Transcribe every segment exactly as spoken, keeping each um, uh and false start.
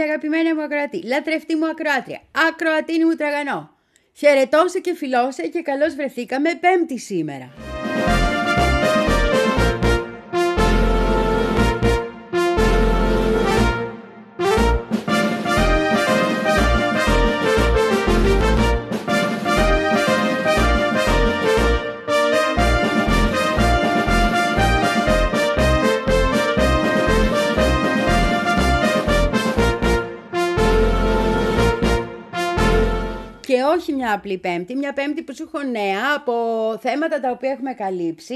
όλοι αγαπημένοι μου ακροατοί, λατρευτή μου ακροάτρια, ακροατίνη μου τραγανό. Χαιρετώσε και φιλώσε και καλώς βρεθήκαμε Πέμπτη σήμερα. Και όχι μια απλή Πέμπτη, μια Πέμπτη που σου έχω νέα από θέματα τα οποία έχουμε καλύψει,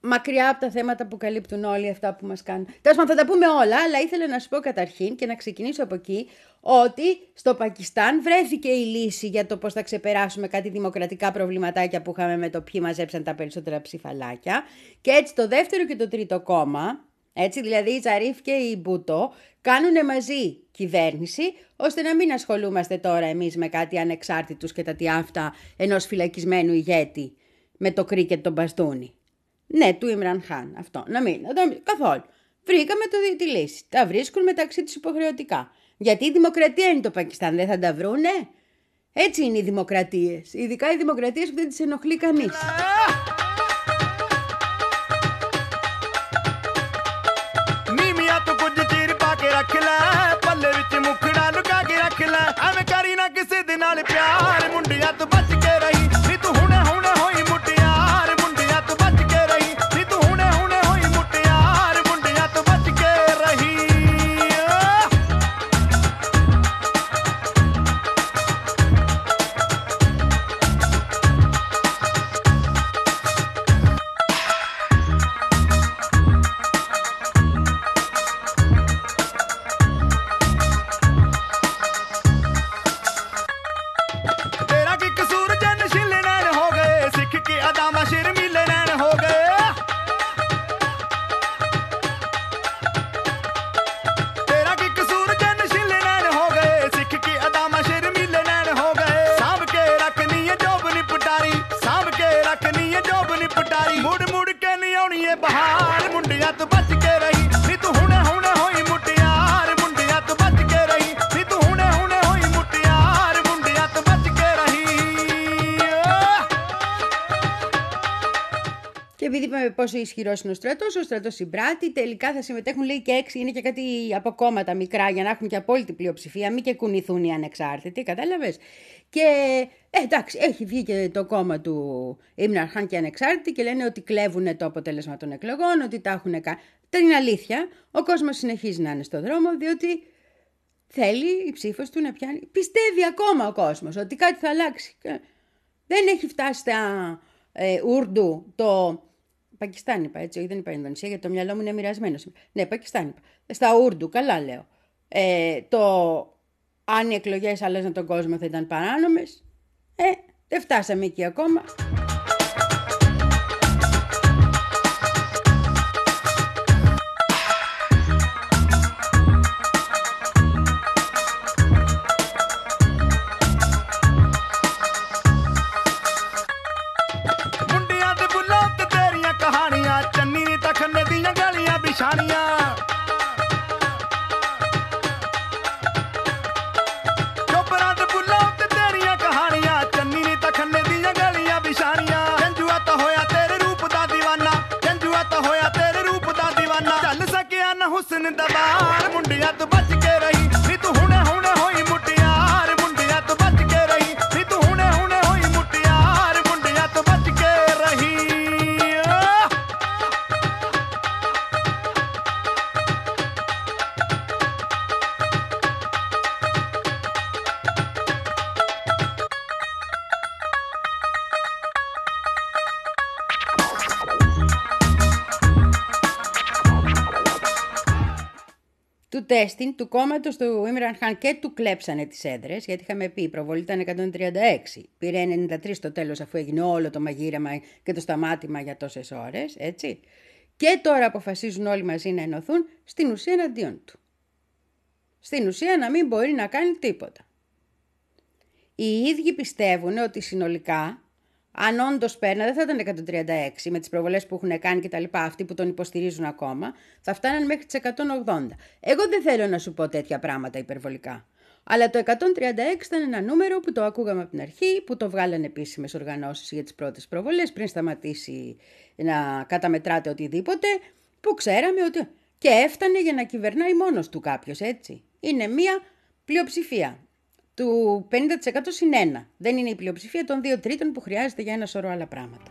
μακριά από τα θέματα που καλύπτουν όλοι αυτά που μας κάνουν. Τέλος πάντων, θα τα πούμε όλα, αλλά ήθελα να σου πω καταρχήν και να ξεκινήσω από εκεί ότι στο Πακιστάν βρέθηκε η λύση για το πώς θα ξεπεράσουμε κάτι δημοκρατικά προβληματάκια που είχαμε με το ποιοι μαζέψαν τα περισσότερα ψηφαλάκια. Και έτσι το δεύτερο και το τρίτο κόμμα, έτσι δηλαδή η Τζαρίφ και η Μπούτο, κάνουν μαζί κυβέρνηση, ώστε να μην ασχολούμαστε τώρα εμείς με κάτι ανεξάρτητους και τα τι αυτά ενός φυλακισμένου ηγέτη με το κρίκετ τον μπαστούνι. Ναι, του Ιμραν Χάν αυτό. Να μην, να μην καθόλου. Βρήκαμε το, τη λύση. Τα βρίσκουν μεταξύ τους υποχρεωτικά. Γιατί η δημοκρατία είναι το Πακιστάν, δεν θα τα βρούνε. Έτσι είναι οι δημοκρατίες. Ειδικά οι δημοκρατίες που δεν τις ενοχλεί κανείς. Πόσο ισχυρός είναι ο στρατός, ο στρατός συμπράττει. Τελικά θα συμμετέχουν, λέει, και έξι, είναι και κάτι από κόμματα μικρά για να έχουν και απόλυτη πλειοψηφία, μην και κουνηθούν οι ανεξάρτητοι, κατάλαβες. Και ε, εντάξει, έχει βγει και το κόμμα του Ιμραν Χάν και ανεξάρτητοι και λένε ότι κλέβουν το αποτέλεσμα των εκλογών, ότι τα έχουν κάνει. Δεν είναι αλήθεια. Ο κόσμος συνεχίζει να είναι στο δρόμο, διότι θέλει η ψήφος του να πιάνει. Πιστεύει ακόμα ο κόσμος ότι κάτι θα αλλάξει. Δεν έχει φτάσει στα ε, Ουρντου το. Πακιστάν είπα, έτσι, όχι δεν είπα Ινδονησία, γιατί το μυαλό μου είναι μοιρασμένο. Ναι, Πακιστάν είπα. Στα Ούρντου, καλά λέω. Ε, το αν οι εκλογές αλλάζαν τον κόσμο θα ήταν παράνομες. Ε, δεν φτάσαμε εκεί ακόμα. Του κόμματος του Ιμραν Χάν και του κλέψανε τις έδρες, γιατί είχαμε πει η προβολή ήταν εκατόν τριάντα έξι. Πήρε ενενήντα τρία στο τέλος, αφού έγινε όλο το μαγείρεμα και το σταμάτημα για τόσες ώρες, έτσι. Και τώρα αποφασίζουν όλοι μαζί να ενωθούν στην ουσία εναντίον του. Στην ουσία να μην μπορεί να κάνει τίποτα. Οι ίδιοι πιστεύουν ότι συνολικά αν όντως παίρναν, δεν θα ήταν εκατόν τριάντα έξι με τις προβολές που έχουν κάνει και τα λοιπά, αυτοί που τον υποστηρίζουν ακόμα, θα φτάναν μέχρι τις εκατόν ογδόντα. Εγώ δεν θέλω να σου πω τέτοια πράγματα υπερβολικά. Αλλά το εκατόν τριάντα έξι ήταν ένα νούμερο που το ακούγαμε από την αρχή, που το βγάλανε επίσημες οργανώσεις για τις πρώτες προβολές, πριν σταματήσει να καταμετράτε οτιδήποτε, που ξέραμε ότι και έφτανε για να κυβερνάει μόνος του κάποιος, έτσι. Είναι μία πλειοψηφία του πενήντα τοις εκατό συν ένα. Δεν είναι η πλειοψηφία των δύο τρίτων που χρειάζεται για ένα σωρό άλλα πράγματα.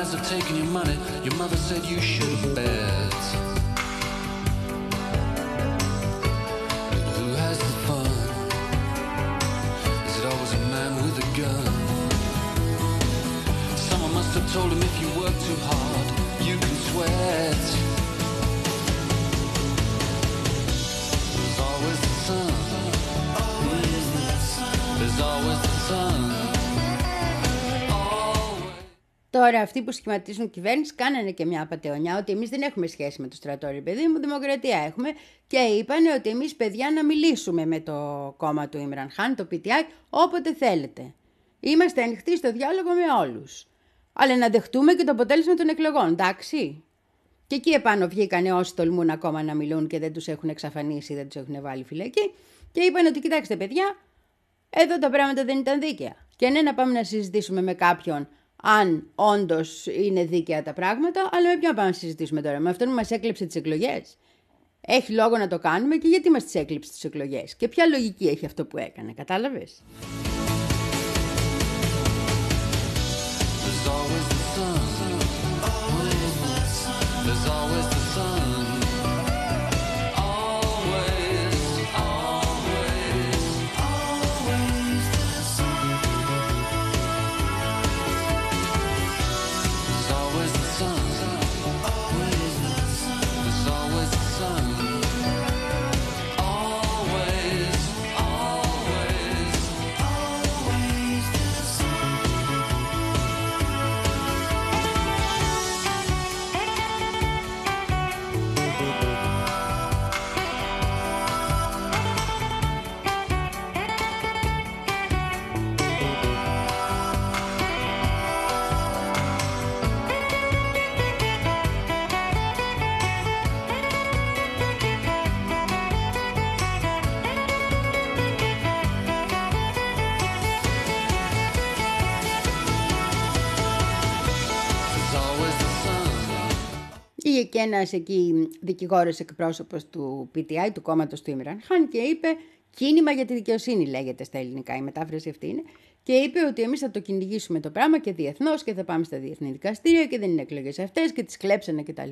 Lies have taken your money, your mother said you should have bet. Who has the fun? Is it always a man with a gun? Someone must have told him if you work too hard, you can sweat. There's always the sun. Always the sun. There's always the sun. Τώρα, αυτοί που σχηματίζουν κυβέρνηση κάνανε και μια απατεωνιά ότι εμείς δεν έχουμε σχέση με το στρατό, παιδί μου, δημοκρατία έχουμε. Και είπανε ότι εμείς, παιδιά, να μιλήσουμε με το κόμμα του Ιμραν Χάν, το Πι Τι Άι, όποτε θέλετε. Είμαστε ανοιχτοί στο διάλογο με όλους. Αλλά να δεχτούμε και το αποτέλεσμα των εκλογών, εντάξει. Και εκεί επάνω βγήκανε όσοι τολμούν ακόμα να μιλούν και δεν τους έχουν εξαφανίσει, δεν τους έχουν βάλει φυλακή. Και είπανε ότι κοιτάξτε, παιδιά, εδώ τα πράγματα δεν ήταν δίκαια. Και ναι, να πάμε να συζητήσουμε με κάποιον. Αν όντως είναι δίκαια τα πράγματα, αλλά με ποιον πάμε να συζητήσουμε τώρα? Με αυτόν που μας έκλεψε τις εκλογές. Έχει λόγο να το κάνουμε και γιατί μας τις έκλεψε τις εκλογές? Και ποια λογική έχει αυτό που έκανε, κατάλαβες? Και ένας εκεί δικηγόρος εκπρόσωπος του Πι Τι Άι, του κόμματος του Ιμραν Χάν, και είπε «Κίνημα για τη δικαιοσύνη» λέγεται στα ελληνικά, η μετάφραση αυτή είναι, και είπε ότι εμείς θα το κυνηγήσουμε το πράγμα και διεθνώς και θα πάμε στα διεθνή δικαστήρια και δεν είναι εκλογές αυτές και τις κλέψανε κτλ.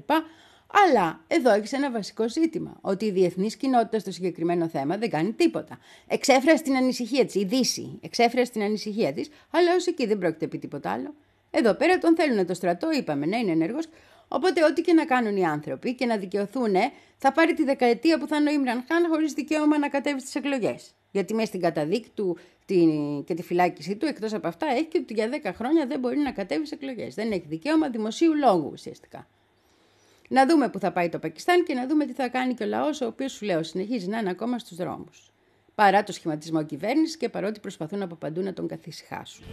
Αλλά εδώ έχεις ένα βασικό ζήτημα, ότι η διεθνής κοινότητα στο συγκεκριμένο θέμα δεν κάνει τίποτα. Εξέφρασε την ανησυχία της, η Δύση εξέφρασε την ανησυχία της, αλλά ως εκεί δεν πρόκειται πει τίποτα άλλο. Εδώ πέρα τον θέλουν το στρατό, είπαμε, να είναι ενεργός. Οπότε, ό,τι και να κάνουν οι άνθρωποι και να δικαιωθούν, θα πάρει τη δεκαετία που θα είναι ο Ιμραν Χάν χωρίς δικαίωμα να κατέβει στις εκλογές. Γιατί μέσα στην καταδίκη του την, και τη φυλάκισή του, εκτός από αυτά, έχει και ότι για δέκα χρόνια δεν μπορεί να κατέβει σε εκλογές. Δεν έχει δικαίωμα δημοσίου λόγου ουσιαστικά. Να δούμε που θα πάει το Πακιστάν και να δούμε τι θα κάνει και ο λαός, ο οποίος, σου λέω, συνεχίζει να είναι ακόμα στους δρόμους. Παρά το σχηματισμό κυβέρνησης και παρότι προσπαθούν από παντού να τον καθησυχάσουν.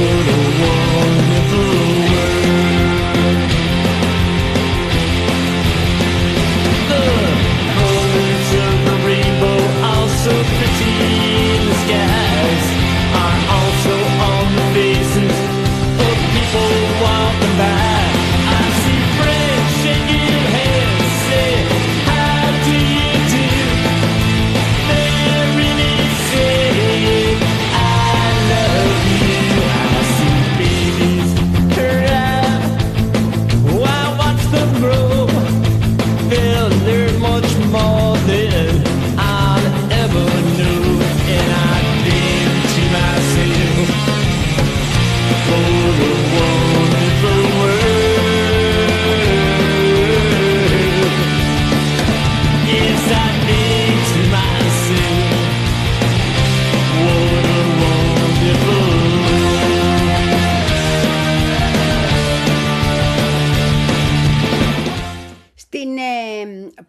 Whoa, whoa, whoa.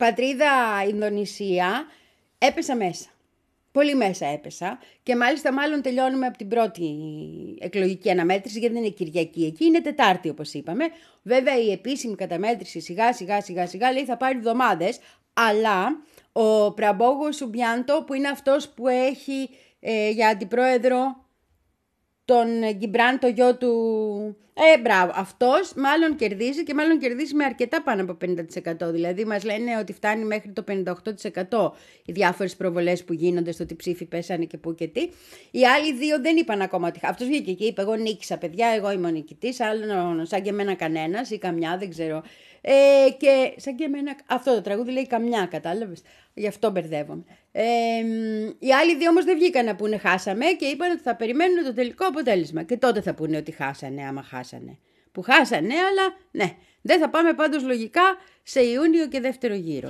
πατρίδα Ινδονησία, έπεσα μέσα. Πολύ μέσα έπεσα και μάλιστα μάλλον τελειώνουμε από την πρώτη εκλογική αναμέτρηση, γιατί δεν είναι Κυριακή εκεί, είναι Τετάρτη όπως είπαμε. Βέβαια η επίσημη καταμέτρηση σιγά σιγά σιγά σιγά λέει θα πάρει εβδομάδες, αλλά ο Πραμπόγο Σουμπιάντο, που είναι αυτός που έχει ε, για αντιπρόεδρο τον Γκιμπράν, το γιο του, ε μπράβο, αυτός μάλλον κερδίζει και μάλλον κερδίζει με αρκετά πάνω από πενήντα τοις εκατό. Δηλαδή μας λένε ότι φτάνει μέχρι το πενήντα οκτώ τοις εκατό οι διάφορες προβολές που γίνονται στο τι ψήφοι πέσανε και πού και τι. Οι άλλοι δύο δεν είπαν ακόμα ότι... Αυτός βγήκε και είπε εγώ νίκησα παιδιά, εγώ είμαι ο νικητής, άλλον σαν και εμένα κανένας ή καμιά, δεν ξέρω. Ε, και σαν και εμένα, αυτό το τραγούδι λέει καμιά, κατάλαβες, γι' αυτό μπερδεύομαι. Ε, οι άλλοι δύο όμως δεν βγήκαν να πούνε χάσαμε και είπαν ότι θα περιμένουν το τελικό αποτέλεσμα και τότε θα πούνε ότι χάσανε, άμα χάσανε. Που χάσανε, αλλά ναι, δεν θα πάμε πάντως λογικά σε Ιούνιο και δεύτερο γύρο.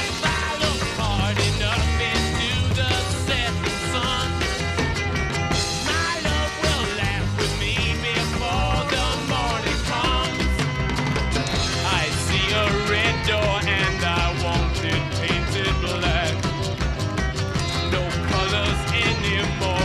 If I look hard enough into the setting sun, my love will laugh with me before the morning comes. I see a red door and I want it painted black. No colors anymore.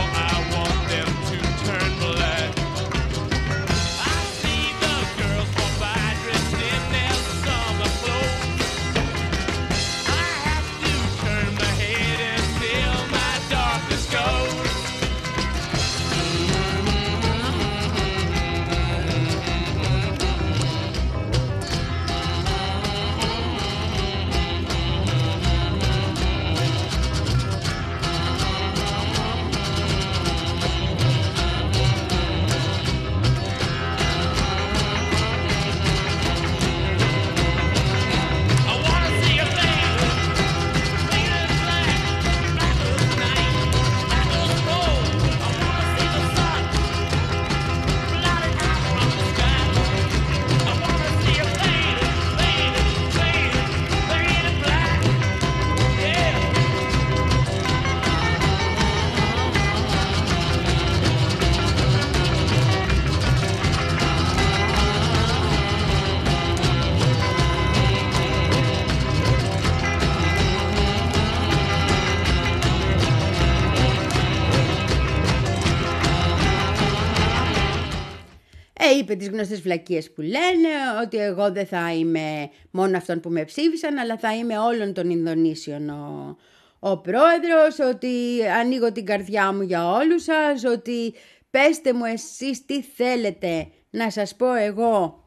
Είπε τις γνωστές βλακίες που λένε, ότι εγώ δεν θα είμαι μόνο αυτών που με ψήφισαν, αλλά θα είμαι όλων των Ινδονήσιων ο, ο πρόεδρος, ότι ανοίγω την καρδιά μου για όλους σας, ότι πέστε μου εσείς τι θέλετε να σας πω εγώ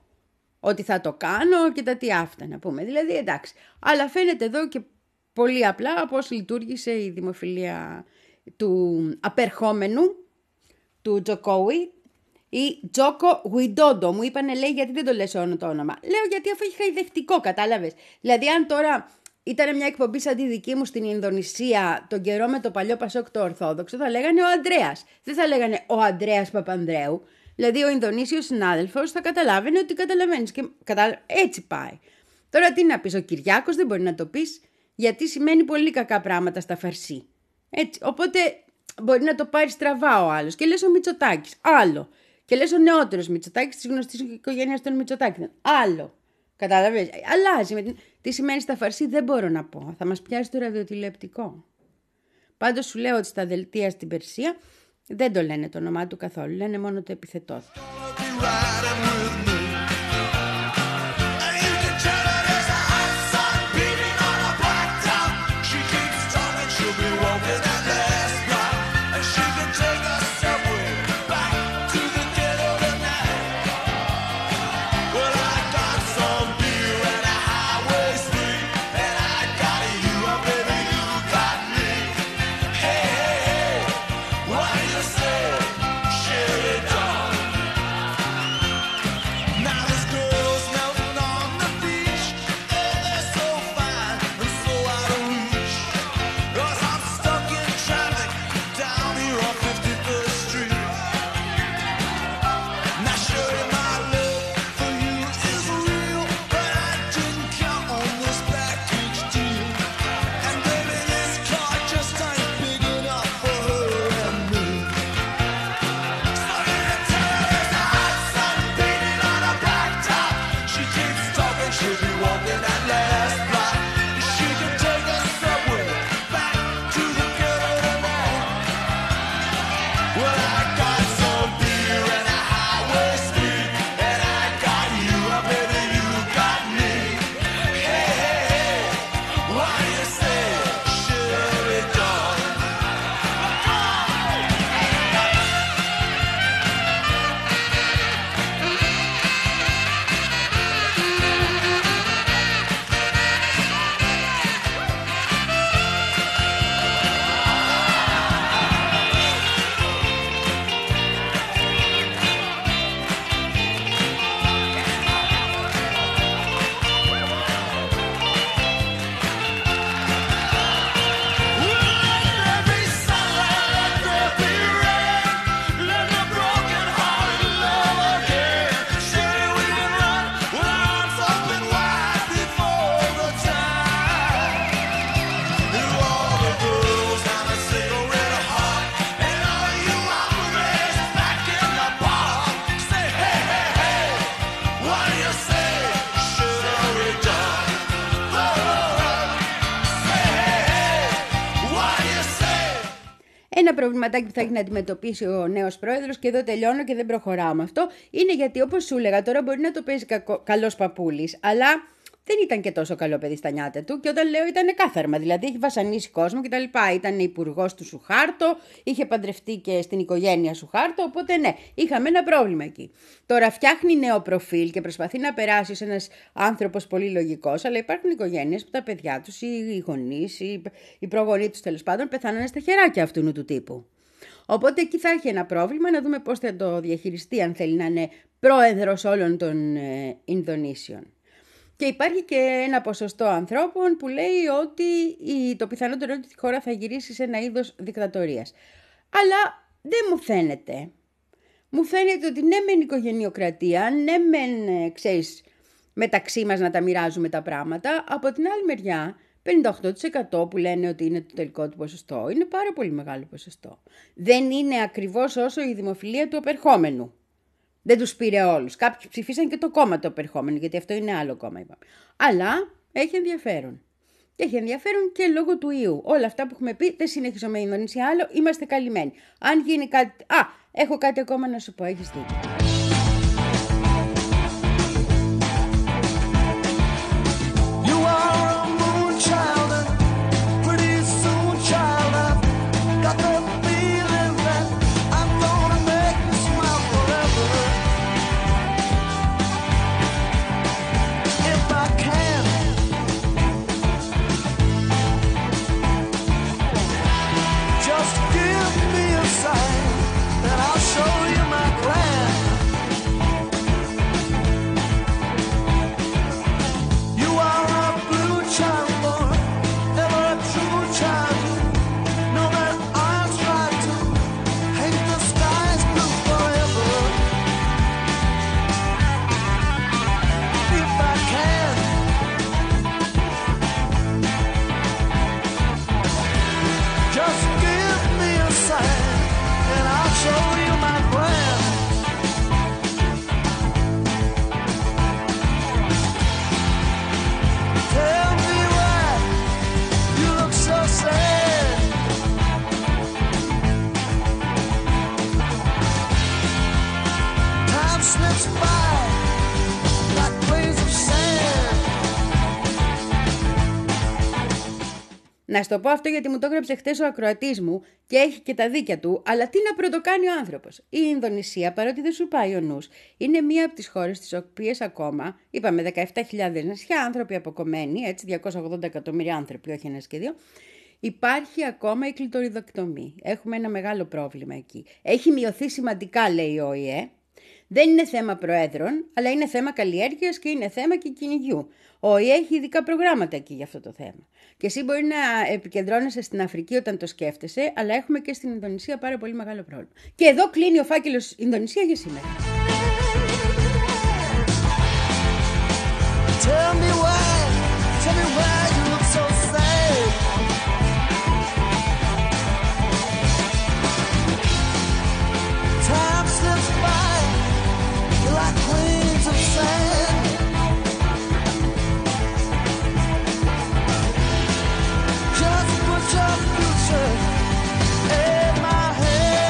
ότι θα το κάνω και τα τι αυτά να πούμε. Δηλαδή εντάξει, αλλά φαίνεται εδώ και πολύ απλά πώς λειτουργήσε η δημοφιλία του απερχόμενου, του Τζοκόουι, ή Τζόκο Γουιντόντο. Μου είπανε, λέει, γιατί δεν το λες όλο το όνομα. Λέω, γιατί αφού έχει χαϊδευτικό, κατάλαβες. Δηλαδή, αν τώρα ήταν μια εκπομπή σαν τη δική μου στην Ινδονησία τον καιρό με το παλιό Πασόκ το Ορθόδοξο, θα λέγανε ο Ανδρέας. Δεν θα λέγανε ο Ανδρέας Παπανδρέου. Δηλαδή, ο Ινδονήσιος συνάδελφος θα καταλάβαινε ότι καταλαβαίνεις. Και κατα... έτσι πάει. Τώρα, τι να πεις, ο Κυριάκος δεν μπορεί να το πεις, γιατί σημαίνει πολύ κακά πράγματα στα φαρσί. Έτσι. Οπότε, μπορεί να το πάρει στραβά ο άλλος. Και λες ο Μητσοτάκης. Άλλο. Και λες ο νεότερος Μητσοτάκης της γνωστής οικογένειας των Μητσοτάκης. Άλλο. Κατάλαβες. Αλλάζει. Με την... Τι σημαίνει στα φαρσί δεν μπορώ να πω. Θα μας πιάσει το ραδιοτηλεοπτικό. Πάντως σου λέω ότι στα δελτία στην Περσία δεν το λένε το όνομά του καθόλου. Λένε μόνο το επιθετό. Ένα προβληματάκι που θα έχει να αντιμετωπίσει ο νέος πρόεδρος, και εδώ τελειώνω και δεν προχωράω με αυτό, είναι γιατί, όπως σου έλεγα, τώρα μπορεί να το παίζει καλός παπούλης, αλλά δεν ήταν και τόσο καλό παιδί στα νιάτα του. Και όταν λέω ήταν κάθαρμα, δηλαδή έχει βασανίσει κόσμο κτλ. Ήταν υπουργός του Σουχάρτο, είχε παντρευτεί και στην οικογένεια Σουχάρτο, οπότε ναι, είχαμε ένα πρόβλημα εκεί. Τώρα φτιάχνει νέο προφίλ και προσπαθεί να περάσει ως ένας άνθρωπος πολύ λογικός, αλλά υπάρχουν οικογένειες που τα παιδιά τους, οι γονείς, οι προγονείς τους τέλος πάντων, πεθάνανε στα χεράκια αυτού του τύπου. Οπότε εκεί θα έχει ένα πρόβλημα, να δούμε πώς θα το διαχειριστεί, αν θέλει να είναι πρόεδρος όλων των ε, Ινδονήσιων. Και υπάρχει και ένα ποσοστό ανθρώπων που λέει ότι η, το πιθανότερο ότι η χώρα θα γυρίσει σε ένα είδος δικτατορίας. Αλλά δεν μου φαίνεται. Μου φαίνεται ότι ναι μεν οικογενειοκρατία, ναι μεν, ξέρεις, μεταξύ μας να τα μοιράζουμε τα πράγματα. Από την άλλη μεριά, πενήντα οκτώ τοις εκατό που λένε ότι είναι το τελικό του ποσοστό, είναι πάρα πολύ μεγάλο ποσοστό. Δεν είναι ακριβώς όσο η δημοφιλία του απερχόμενου. Δεν τους πήρε όλους. Κάποιοι ψηφίσαν και το κόμμα το απερχόμενο, γιατί αυτό είναι άλλο κόμμα, είπαμε. Αλλά έχει ενδιαφέρον. Και έχει ενδιαφέρον και λόγω του ιού. Όλα αυτά που έχουμε πει, δεν συνεχίζουμε Ινδονήσια σε άλλο, είμαστε καλυμμένοι. Αν γίνει κάτι... Α, έχω κάτι ακόμα να σου πω, έχεις δίκιο. Να σου το πω αυτό γιατί μου το έγραψε χτες ο ακροατής μου και έχει και τα δίκια του, αλλά τι να πρωτοκάνει ο άνθρωπος. Η Ινδονησία, παρότι δεν σου πάει ο νους, είναι μία από τις χώρες τις οποίες ακόμα, είπαμε δεκαεπτά χιλιάδες νησιά, άνθρωποι αποκομμένοι, έτσι, διακόσια ογδόντα εκατομμύρια άνθρωποι, όχι ένας και δύο, υπάρχει ακόμα η κλειτοριδοκτομή. Έχουμε ένα μεγάλο πρόβλημα εκεί. Έχει μειωθεί σημαντικά, λέει ο ΟΗΕ. Δεν είναι θέμα προέδρων, αλλά είναι θέμα καλλιέργειας και είναι θέμα και κυνηγιού. Ο ΟΗΕ έχει ειδικά προγράμματα εκεί για αυτό το θέμα. Και εσύ μπορεί να επικεντρώνεσαι στην Αφρική όταν το σκέφτεσαι, αλλά έχουμε και στην Ινδονησία πάρα πολύ μεγάλο πρόβλημα. Και εδώ κλείνει ο φάκελος Ινδονησία για σήμερα. Tell me why, tell me why you look so sad. Time slips by. Like queens of sand. Just put your future in my hands.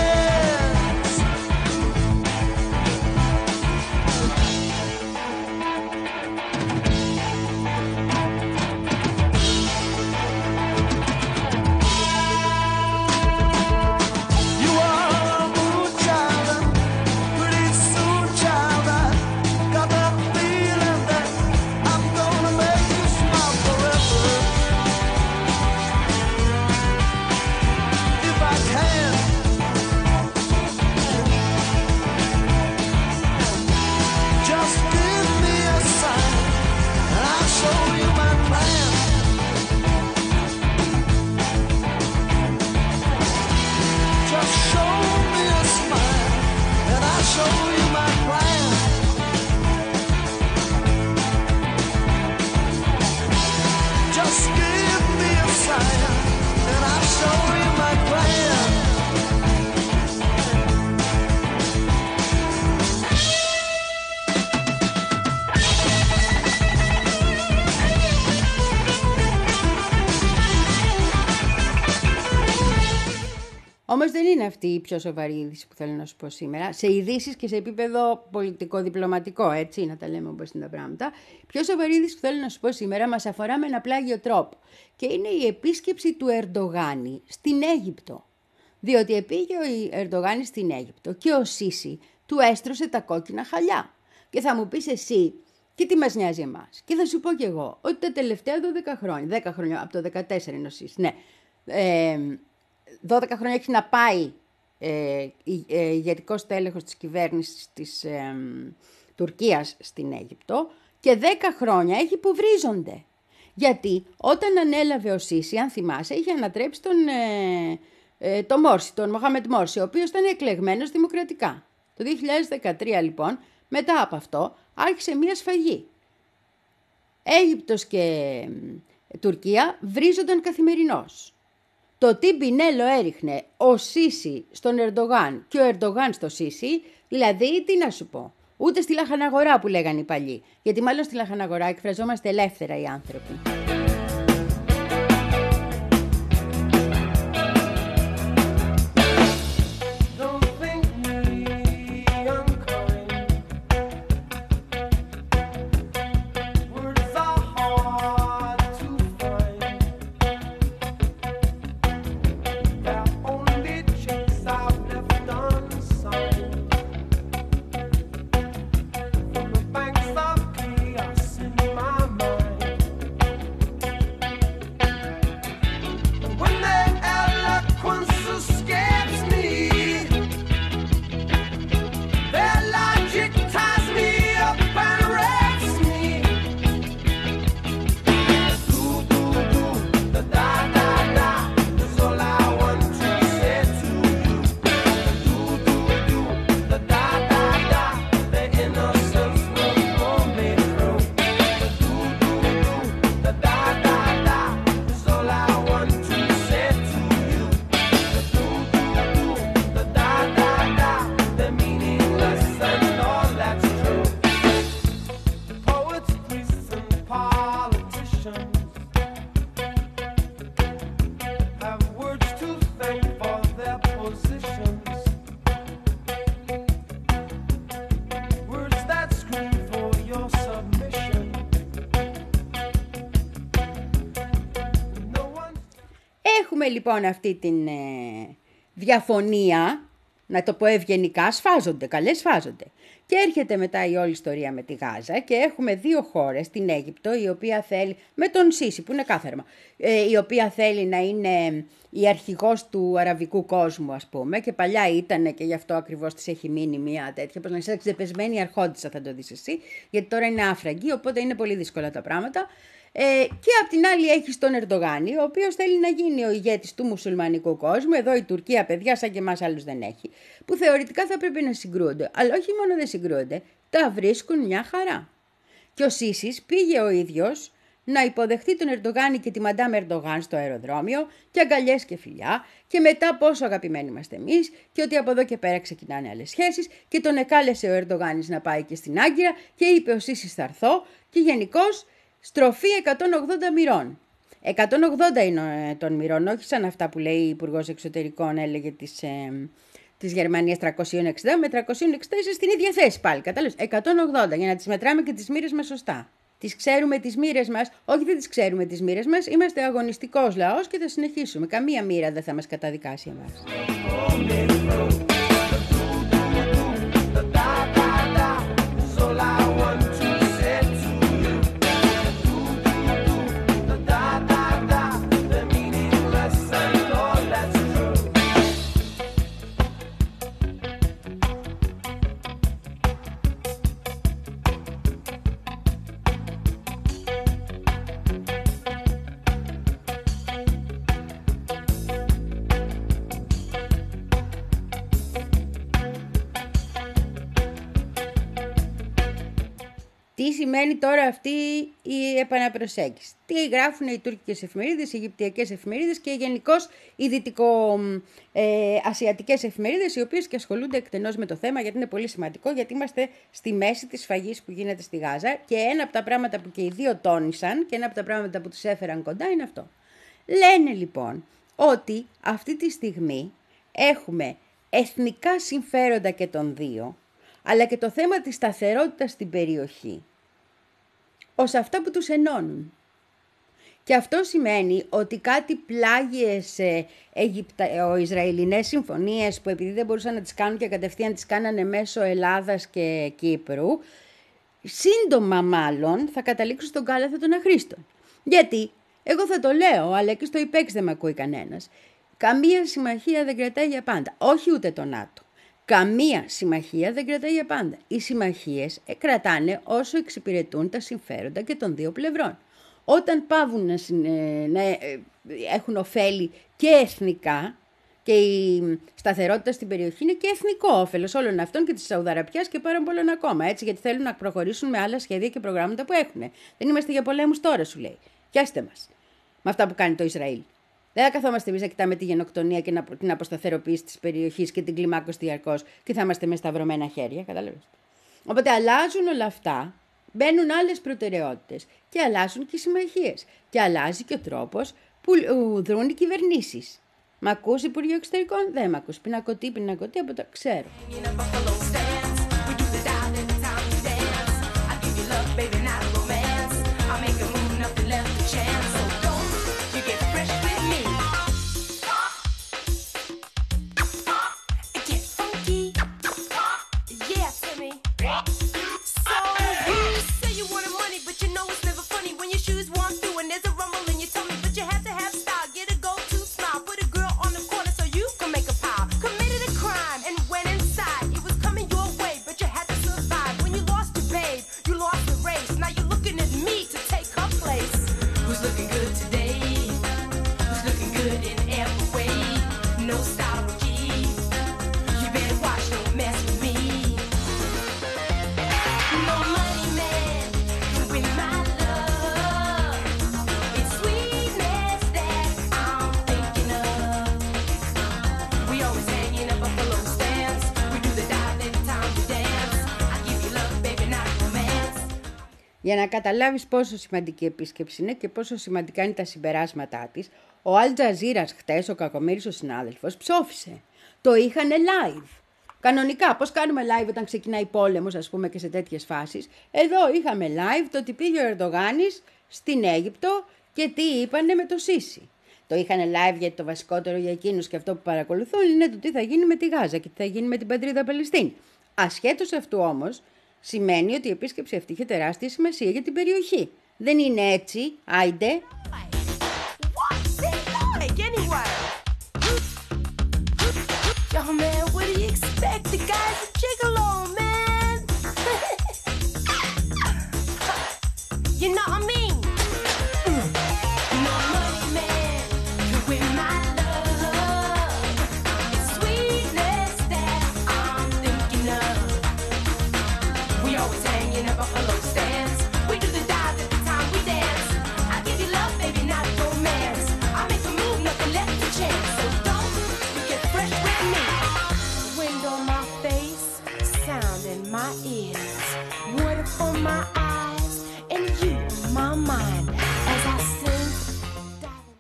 Όμως δεν είναι αυτή η πιο σοβαρή είδηση που θέλω να σου πω σήμερα. Σε ειδήσεις και σε επίπεδο πολιτικό-διπλωματικό, έτσι, να τα λέμε όπως είναι τα πράγματα. Η πιο σοβαρή είδηση που θέλω να σου πω σήμερα μας αφορά με ένα πλάγιο τρόπο. Και είναι η επίσκεψη του Ερντογάνη στην Αίγυπτο. Διότι επήγε ο Ερντογάνη στην Αίγυπτο και ο Σίσι του έστρωσε τα κόκκινα χαλιά. Και θα μου πεις εσύ, και τι μας νοιάζει εμάς. Και θα σου πω κι εγώ ότι τα τελευταία δώδεκα χρόνια, δέκα χρόνια, από το δεκατέσσερα είναι ο Σίσι, ναι, ε, δώδεκα χρόνια έχει να πάει ε, ε, ηγετικό στέλεχος της κυβέρνησης της ε, Τουρκίας στην Αίγυπτο και δέκα χρόνια έχει που βρίζονται. Γιατί όταν ανέλαβε ο Σίσι, αν θυμάσαι, είχε ανατρέψει τον, ε, ε, τον Μόρση, τον Μοχάμεντ Μόρση, ο οποίος ήταν εκλεγμένος δημοκρατικά. Το δύο χιλιάδες δεκατρία λοιπόν, μετά από αυτό, άρχισε μία σφαγή. Αίγυπτος και Τουρκία βρίζονταν καθημερινώς. Το τι Μπινέλο έριχνε ο Σίσι στον Ερντογάν και ο Ερντογάν στο Σίσι, δηλαδή τι να σου πω, ούτε στη λαχαναγορά που λέγανε οι παλιοί, γιατί μάλλον στη λαχαναγορά εκφραζόμαστε ελεύθερα οι άνθρωποι. Λοιπόν, αυτή την ε, διαφωνία, να το πω ευγενικά, σφάζονται, καλές σφάζονται. Και έρχεται μετά η όλη ιστορία με τη Γάζα και έχουμε δύο χώρες, την Αίγυπτο, η οποία θέλει, με τον Σίσι που είναι κάθαρμα, ε, η οποία θέλει να είναι η αρχηγός του αραβικού κόσμου, ας πούμε, και παλιά ήταν και γι' αυτό ακριβώς της έχει μείνει μια τέτοια, πως να είσαι ξεπεσμένη αρχόντισσα θα το δεις εσύ, γιατί τώρα είναι άφραγγη, οπότε είναι πολύ δύσκολα τα πράγματα. Ε, και απ' την άλλη έχει τον Ερντογάνη, ο οποίος θέλει να γίνει ο ηγέτης του μουσουλμανικού κόσμου. Εδώ η Τουρκία, παιδιά, σαν και εμάς άλλους δεν έχει, που θεωρητικά θα πρέπει να συγκρούονται. Αλλά όχι μόνο δεν συγκρούονται, τα βρίσκουν μια χαρά. Και ο Σίσις πήγε ο ίδιος να υποδεχτεί τον Ερντογάνη και τη μαντάμ Ερντογάν στο αεροδρόμιο, και αγκαλιές και φιλιά, και μετά πόσο αγαπημένοι είμαστε εμείς, και ότι από εδώ και πέρα ξεκινάνε άλλες σχέσεις, και τον εκάλεσε ο Ερντογάνης να πάει και στην Άγκυρα, και είπε ο Σίσις θα έρθω, και γενικώς. Στροφή εκατόν ογδόντα μοιρών. εκατόν ογδόντα είναι των μοιρών, όχι σαν αυτά που λέει η Υπουργός Εξωτερικών, έλεγε της, ε, της Γερμανίας τριακόσια εξήντα, με τριακόσια εξήντα είσαι στην ίδια θέση πάλι. Κατάλαβες, εκατόν ογδόντα, για να τις μετράμε και τις μοίρες μας σωστά. Τις ξέρουμε τις μοίρες μας, όχι δεν τις ξέρουμε τις μοίρες μας, είμαστε αγωνιστικός λαός και θα συνεχίσουμε. Καμία μοίρα δεν θα μας καταδικάσει εμάς. Τι σημαίνει τώρα αυτή η επαναπροσέγγιση? Τι γράφουν οι τουρκικές εφημερίδες, οι αιγυπτιακές εφημερίδες και γενικώς οι δυτικοασιατικές ε, εφημερίδες, οι οποίες και ασχολούνται εκτενώς με το θέμα, γιατί είναι πολύ σημαντικό, γιατί είμαστε στη μέση της σφαγής που γίνεται στη Γάζα, και ένα από τα πράγματα που και οι δύο τόνισαν και ένα από τα πράγματα που τους έφεραν κοντά είναι αυτό. Λένε λοιπόν ότι αυτή τη στιγμή έχουμε εθνικά συμφέροντα και των δύο, αλλά και το θέμα της σταθερότητας στην περιοχή, ως αυτά που τους ενώνουν. Και αυτό σημαίνει ότι κάτι πλάγιες Αιγυπτο-Ισραηλινές συμφωνίες που επειδή δεν μπορούσαν να τις κάνουν και κατευθείαν τις κάνανε μέσω Ελλάδας και Κύπρου, σύντομα μάλλον θα καταλήξουν στον κάλαθο των αχρήστων. Γιατί, εγώ θα το λέω, αλλά και στο ΙΠΕΞ δεν με ακούει κανένας, καμία συμμαχία δεν κρατάει για πάντα, όχι ούτε το ΝΑΤΟ. Καμία συμμαχία δεν κρατάει για πάντα. Οι συμμαχίες κρατάνε όσο εξυπηρετούν τα συμφέροντα και των δύο πλευρών. Όταν πάβουν να, συνε... να έχουν ωφέλη και εθνικά, και η σταθερότητα στην περιοχή είναι και εθνικό όφελος όλων αυτών και της Σαουδαραπιάς και πάρα πολλών ακόμα, έτσι, γιατί θέλουν να προχωρήσουν με άλλα σχέδια και προγράμματα που έχουν. Δεν είμαστε για πολέμους τώρα, σου λέει. Πιάστε μας με αυτά που κάνει το Ισραήλ. Δεν θα καθόμαστε εμείς να κοιτάμε τη γενοκτονία και την αποσταθεροποίηση της περιοχής και την κλιμάκωση διαρκώς και θα είμαστε με σταυρωμένα χέρια, κατάλαβες. Οπότε αλλάζουν όλα αυτά, μπαίνουν άλλες προτεραιότητες και αλλάζουν και οι συμμαχίες. Και αλλάζει και ο τρόπος που δρούν οι κυβερνήσεις. Μ' ακούς Υπουργείο Εξωτερικών, δεν μ' ακούς. Πινακωτή, πινακωτή, από το ξέρω. Για να καταλάβεις πόσο σημαντική επίσκεψη είναι και πόσο σημαντικά είναι τα συμπεράσματά της, ο Αλτζαζίρας χτες, ο κακομοίρης ο συνάδελφος, ψόφισε. Το είχανε live. Κανονικά, πώς κάνουμε live όταν ξεκινάει πόλεμος, ας πούμε, και σε τέτοιες φάσεις. Εδώ είχαμε live το ότι πήγε ο Ερντογάνης στην Αίγυπτο και τι είπανε με το Σίσι. Το είχανε live γιατί το βασικότερο για εκείνους και αυτό που παρακολουθούν είναι το τι θα γίνει με τη Γάζα και τι θα γίνει με την πατρίδα Παλαιστίνη. Ασχέτως αυτού όμως, σημαίνει ότι η επίσκεψη αυτή είχε τεράστια σημασία για την περιοχή. Δεν είναι έτσι, άιντε.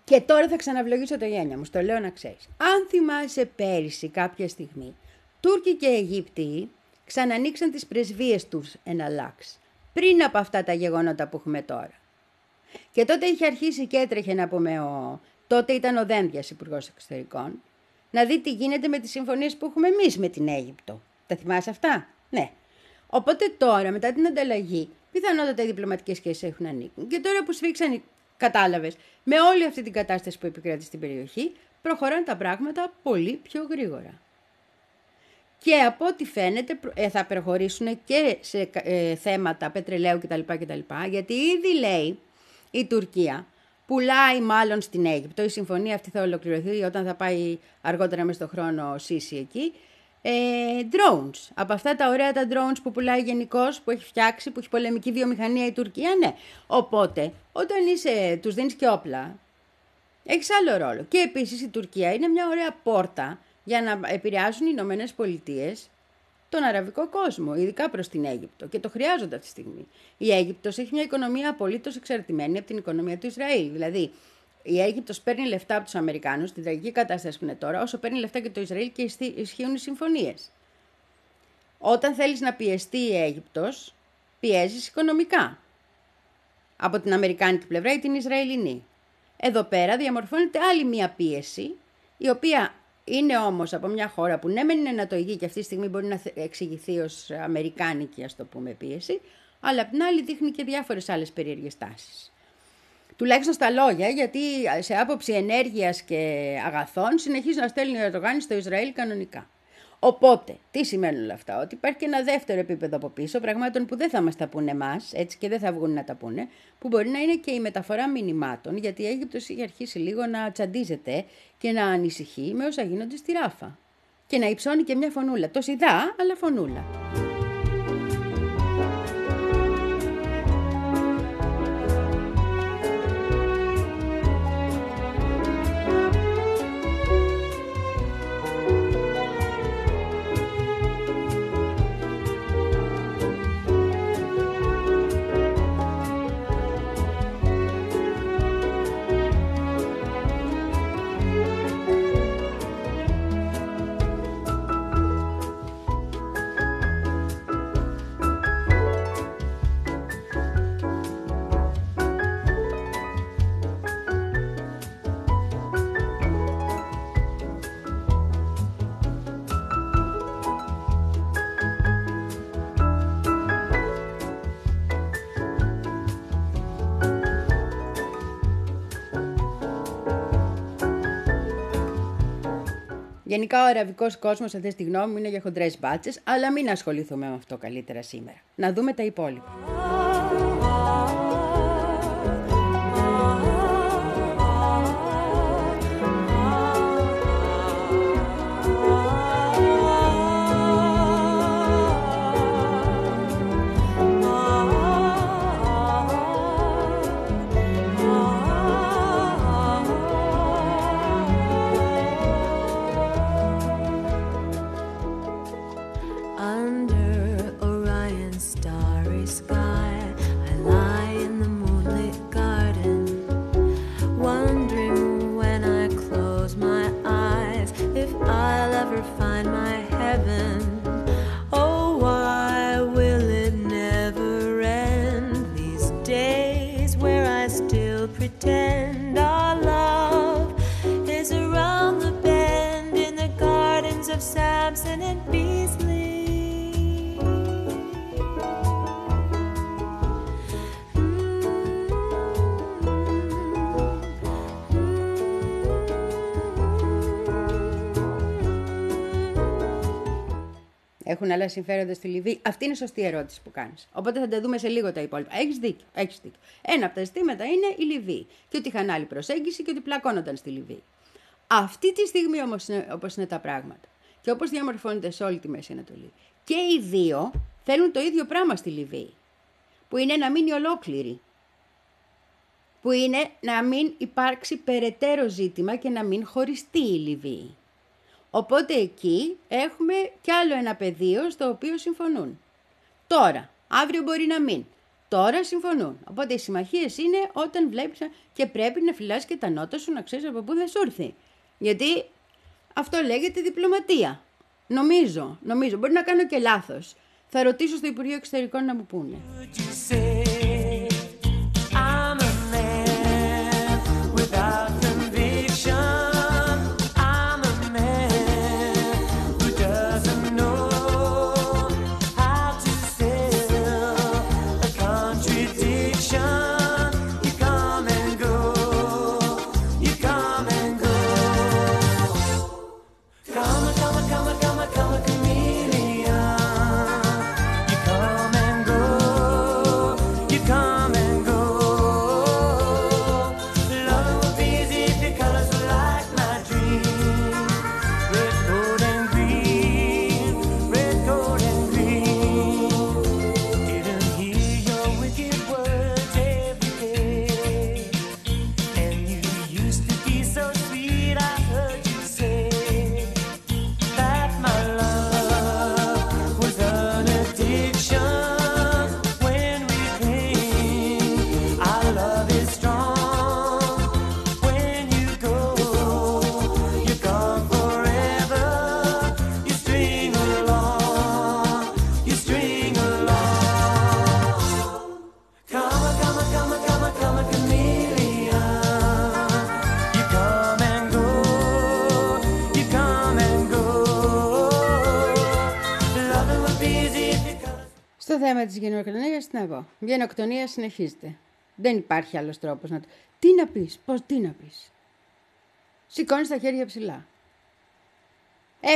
Και τώρα θα ξαναβλογίσω το γένια μου, στο λέω να ξέρεις. Αν θυμάσαι πέρυσι κάποια στιγμή, Τούρκοι και Αιγύπτιοι ξανανοίξαν τις πρεσβείες τους εν αλλάξ, πριν από αυτά τα γεγονότα που έχουμε τώρα. Και τότε είχε αρχίσει και έτρεχε να πούμε, ο... τότε ήταν ο Δένδιας Υπουργός Εξωτερικών, να δει τι γίνεται με τις συμφωνίες που έχουμε εμείς με την Αίγυπτο. Τα θυμάσαι αυτά? Ναι. Οπότε τώρα, μετά την ανταλλαγή, πιθανότατα οι διπλωματικές σχέσεις έχουν ανοίξει. Και τώρα που σφίξαν, κατάλαβες, με όλη αυτή την κατάσταση που επικράτησε στην περιοχή, προχωράνε τα πράγματα πολύ πιο γρήγορα. Και από ό,τι φαίνεται θα προχωρήσουν και σε θέματα πετρελαίου κτλ. κτλ γιατί ήδη λέει η Τουρκία πουλάει μάλλον στην Αίγυπτο. Η συμφωνία αυτή θα ολοκληρωθεί όταν θα πάει αργότερα μες στον χρόνο ο Σίσι εκεί. Ε, drones. Από αυτά τα ωραία τα drones που πουλάει γενικώς, που έχει φτιάξει, που έχει πολεμική βιομηχανία η Τουρκία, ναι. Οπότε, όταν είσαι, τους δίνεις και όπλα, έχεις άλλο ρόλο. Και επίσης η Τουρκία είναι μια ωραία πόρτα για να επηρεάζουν οι Ηνωμένες Πολιτείες τον αραβικό κόσμο, ειδικά προς την Αίγυπτο. Και το χρειάζονται αυτή τη στιγμή. Η Αίγυπτος έχει μια οικονομία απολύτως εξαρτημένη από την οικονομία του Ισραήλ. Δηλαδή, Η Αίγυπτος παίρνει λεφτά από τους Αμερικάνους, την τραγική κατάσταση που είναι τώρα, όσο παίρνει λεφτά και το Ισραήλ και ισχύουν οι συμφωνίες. Όταν θέλεις να πιεστεί η Αίγυπτος, πιέζεις οικονομικά. Από την αμερικάνικη πλευρά ή την Ισραηλινή. Εδώ πέρα διαμορφώνεται άλλη μία πίεση, η οποία είναι όμως από μια χώρα που ναι, μεν είναι νατοϊκή και αυτή τη στιγμή μπορεί να εξηγηθεί ως αμερικάνικη, ας το πούμε, πίεση, αλλά απ' την άλλη δείχνει και διάφορες άλλες περίεργες τάσεις. Τουλάχιστον στα λόγια, γιατί σε άποψη ενέργειας και αγαθών συνεχίζει να στέλνει ο Ερντογάν στο Ισραήλ κανονικά. Οπότε, τι σημαίνουν όλα αυτά? Ότι υπάρχει και ένα δεύτερο επίπεδο από πίσω, πραγμάτων που δεν θα μας τα πούνε εμάς, έτσι, και δεν θα βγουν να τα πούνε, που μπορεί να είναι και η μεταφορά μηνυμάτων, γιατί η Αίγυπτος είχε αρχίσει λίγο να τσαντίζεται και να ανησυχεί με όσα γίνονται στη Ράφα. Και να υψώνει και μια φωνούλα. Το σιδά, αλλά φωνούλα. Γενικά ο αραβικός κόσμος, αν θες τη γνώμη μου, είναι για χοντρές μπάτσες, αλλά μην ασχοληθούμε με αυτό καλύτερα σήμερα. Να δούμε τα υπόλοιπα. Έχουν άλλα συμφέροντα στη Λιβύη. Αυτή είναι η σωστή ερώτηση που κάνεις. Οπότε θα τα δούμε σε λίγο τα υπόλοιπα. Έχεις δίκιο. Έχεις δίκιο. Ένα από τα ζητήματα είναι η Λιβύη. Και ότι είχαν άλλη προσέγγιση και ότι πλακώνονταν στη Λιβύη. Αυτή τη στιγμή όμως, όπως είναι τα πράγματα και όπως διαμορφώνεται σε όλη τη Μέση Ανατολή, και οι δύο θέλουν το ίδιο πράγμα στη Λιβύη. Που είναι να μείνει ολόκληρη. Που είναι να μην υπάρξει περαιτέρω ζήτημα και να μην χωριστεί η Λιβύη. Οπότε εκεί έχουμε κι άλλο ένα πεδίο στο οποίο συμφωνούν. Τώρα, αύριο μπορεί να μην. Τώρα συμφωνούν. Οπότε οι συμμαχίες είναι όταν βλέπεις και πρέπει να φυλάς και τα νότα σου, να ξέρεις από πού θα σου έρθει. Γιατί αυτό λέγεται διπλωματία. Νομίζω, νομίζω. Μπορεί να κάνω και λάθος. Θα ρωτήσω στο Υπουργείο Εξωτερικών να μου πούνε. Στο θέμα της γενοκτονίας, τι να πω. Η γενοκτονία συνεχίζεται. Δεν υπάρχει άλλος τρόπος να το. Τι να πεις, πώς τι να πεις. Σηκώνεις τα χέρια ψηλά.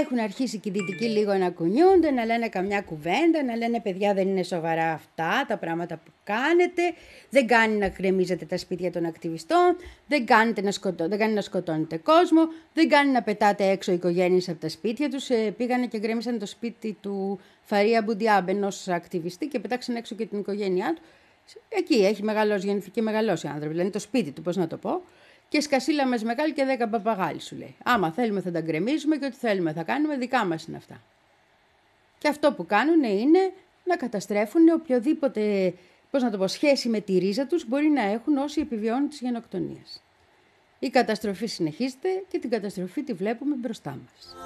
Έχουν αρχίσει και οι δυτικοί λίγο να κουνιούνται, να λένε καμιά κουβέντα, να λένε παιδιά δεν είναι σοβαρά αυτά τα πράγματα που κάνετε, δεν κάνει να κρεμίζετε τα σπίτια των ακτιβιστών, δεν, να σκοτώ, δεν κάνει να σκοτώνετε κόσμο, δεν κάνει να πετάτε έξω οικογένειες από τα σπίτια τους. Ε, πήγανε και γκρέμισαν το σπίτι του Φαρία Μπουτιάμ, ενός ακτιβιστή, και πετάξαν έξω και την οικογένειά του. Εκεί έχει μεγαλώσει, γεννηθεί και μεγαλώσει άνθρωποι, δηλαδή το σπίτι του, πώς να το πω. Και σκασίλα μας μεγάλη και δέκα παπαγάλοι σου λέει. Άμα θέλουμε θα τα γκρεμίζουμε και ό,τι θέλουμε θα κάνουμε, δικά μας είναι αυτά. Και αυτό που κάνουν είναι να καταστρέφουν οποιοδήποτε, πώς να το πω, σχέση με τη ρίζα τους μπορεί να έχουν όσοι επιβιώνουν τις γενοκτονίες. Η καταστροφή συνεχίζεται και την καταστροφή τη βλέπουμε μπροστά μας.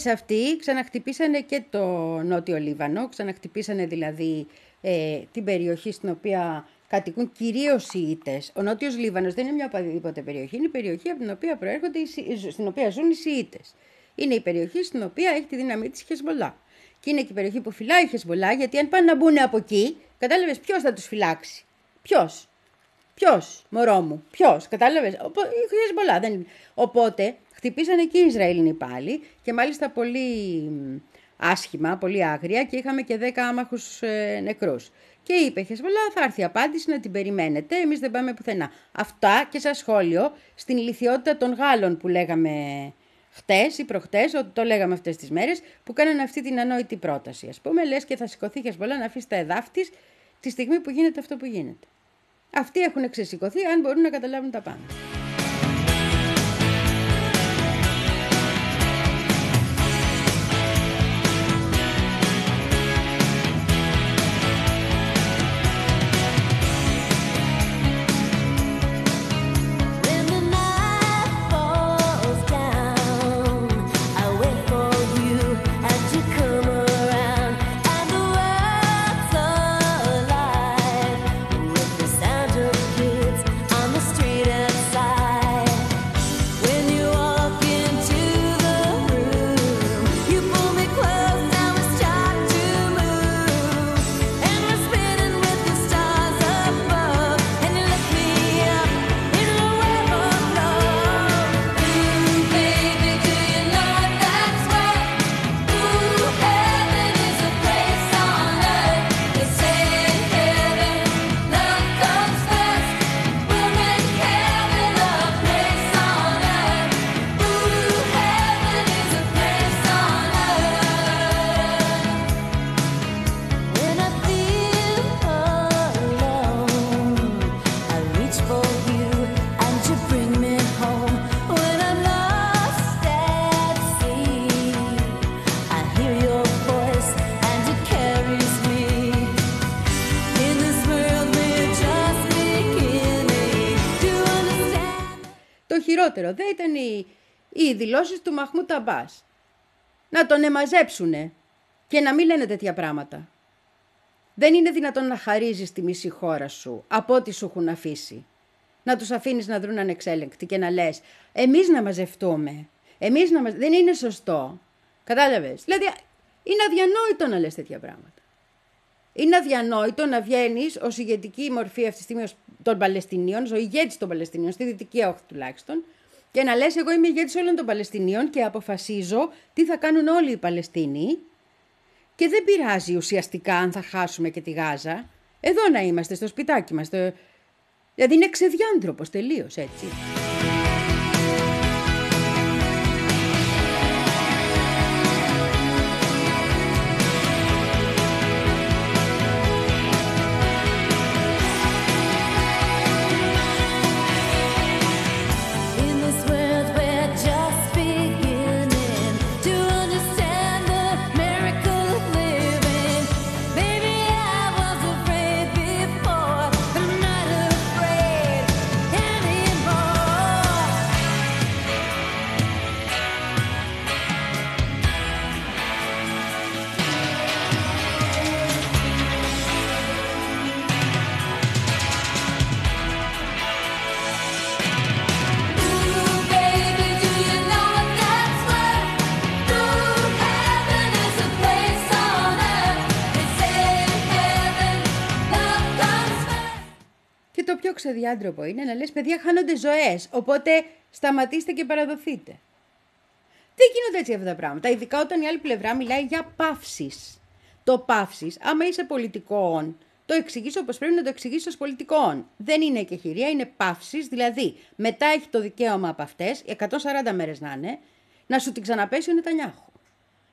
Χτες αυτοί ξαναχτυπήσανε και το Νότιο Λίβανο, ξαναχτυπήσανε δηλαδή ε, την περιοχή στην οποία κατοικούν κυρίως οι Σιήτες. Ο Νότιος Λίβανος δεν είναι μια οποιαδήποτε περιοχή, είναι η περιοχή από την οποία προέρχονται οι, στην οποία ζουν οι Σιήτες. Είναι η περιοχή στην οποία έχει τη δύναμη της Χεσμπολά. Και είναι και η περιοχή που φυλάει η Χεσμπολά, γιατί αν πάνε να μπουν από εκεί, κατάλαβες ποιος θα τους φυλάξει. Ποιος. Ποιος, μωρό μου, ποιος, κατάλαβες, η Χεσμπολά δεν είναι. Οπότε χτυπήσανε και οι Ισραηλινοί πάλι και μάλιστα πολύ άσχημα, πολύ άγρια και είχαμε και δέκα άμαχους ε, νεκρούς. Και είπε η Χεσμπολά θα έρθει η απάντηση να την περιμένετε, εμείς δεν πάμε πουθενά. Αυτά και σαν σχόλιο στην ηλιθιότητα των Γάλλων που λέγαμε χτες ή προχτές, ότι το λέγαμε αυτές τις μέρες, που κάνανε αυτή την ανόητη πρόταση. Ας πούμε, λες και θα σηκωθεί η Χεσμπολά να αφήσει τα εδάφη της τη στιγμή που γίνεται αυτό που γίνεται. Αυτοί έχουν ξεσηκωθεί αν μπορούν να καταλάβουν τα πάντα. Δεν ήταν οι, οι δηλώσεις του Μαχμούντ Αμπάς. Να τον εμαζέψουνε και να μην λένε τέτοια πράγματα. Δεν είναι δυνατόν να χαρίζεις τη μισή χώρα σου από ό,τι σου έχουν αφήσει. Να τους αφήνεις να δρουν ανεξέλεγκτοι και να λες εμείς να μαζευτούμε. Εμείς να μαζε... Δεν είναι σωστό. Κατάλαβες. Δηλαδή είναι αδιανόητο να λες τέτοια πράγματα. Είναι αδιανόητο να βγαίνεις ως ηγετική μορφή αυτή τη στιγμή των Παλαιστινίων, ως ο ηγέτης των Παλαιστινίων, στη Δυτική Όχθη τουλάχιστον, και να λες εγώ είμαι ηγέτης όλων των Παλαιστινίων και αποφασίζω τι θα κάνουν όλοι οι Παλαιστίνοι και δεν πειράζει ουσιαστικά αν θα χάσουμε και τη Γάζα. Εδώ να είμαστε, στο σπιτάκι μας. Στο... Δηλαδή είναι ξεδιάνθρωπος τελείως έτσι. Swear. ξεδιάντροπο είναι να λες παιδιά χάνονται ζωές, οπότε σταματήστε και παραδοθείτε. Δεν γίνονται έτσι αυτά τα πράγματα, ειδικά όταν η άλλη πλευρά μιλάει για παύσεις. Το παύσεις, άμα είσαι πολιτικών, το εξηγείς όπως πρέπει να το εξηγείς ως πολιτικών. Δεν είναι εκεχηρία, είναι παύσεις, δηλαδή μετά έχει το δικαίωμα από αυτές, εκατόν σαράντα μέρες να είναι, να σου την ξαναπέσει ο Νετανιάχου.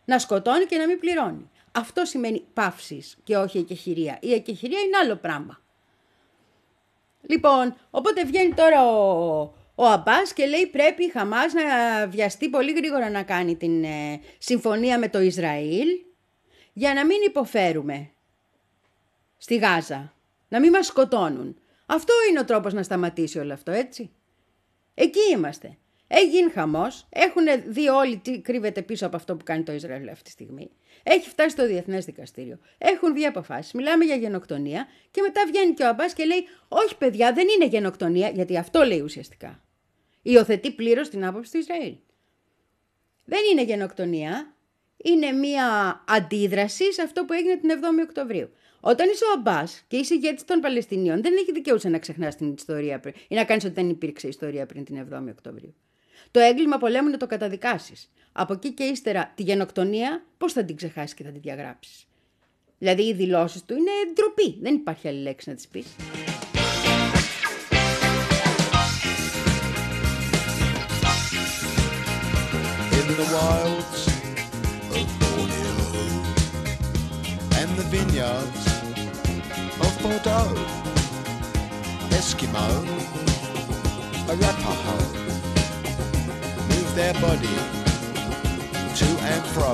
Να σκοτώνει και να μην πληρώνει. Αυτό σημαίνει παύσεις και όχι εκεχηρία. Η εκεχηρία είναι άλλο πράγμα. Λοιπόν, οπότε βγαίνει τώρα ο, ο Αμπάς και λέει πρέπει η Χαμάς να βιαστεί πολύ γρήγορα να κάνει την ε, συμφωνία με το Ισραήλ για να μην υποφέρουμε στη Γάζα, να μην μας σκοτώνουν. Αυτό είναι ο τρόπος να σταματήσει όλο αυτό, έτσι. Εκεί είμαστε. Έγινε χαμός, έχουν δει όλοι τι κρύβεται πίσω από αυτό που κάνει το Ισραήλ αυτή τη στιγμή. Έχει φτάσει στο Διεθνές Δικαστήριο. Έχουν βγει αποφάσεις. Μιλάμε για γενοκτονία. Και μετά βγαίνει και ο Αμπάς και λέει: όχι, παιδιά, δεν είναι γενοκτονία, γιατί αυτό λέει ουσιαστικά. Υιοθετεί πλήρως την άποψη του Ισραήλ. Δεν είναι γενοκτονία. Είναι μία αντίδραση σε αυτό που έγινε την εβδόμη Οκτωβρίου. Όταν είσαι ο Αμπάς και είσαι ηγέτης των Παλαιστινίων, δεν έχει δικαιούσε να ξεχνάς την ιστορία πριν, ή να κάνεις ότι δεν υπήρξε ιστορία πριν την εβδόμη Οκτωβρίου. Το έγκλημα πολέμου να το καταδικάσεις. Από εκεί και ύστερα τη γενοκτονία πώς θα την ξεχάσεις και θα την διαγράψεις. Δηλαδή οι δηλώσεις του είναι ντροπή. Δεν υπάρχει άλλη λέξη να τις πεις. In the wilds of Borneo and the vineyards of Bordeaux, Eskimo, Arapaho move their body to and fro.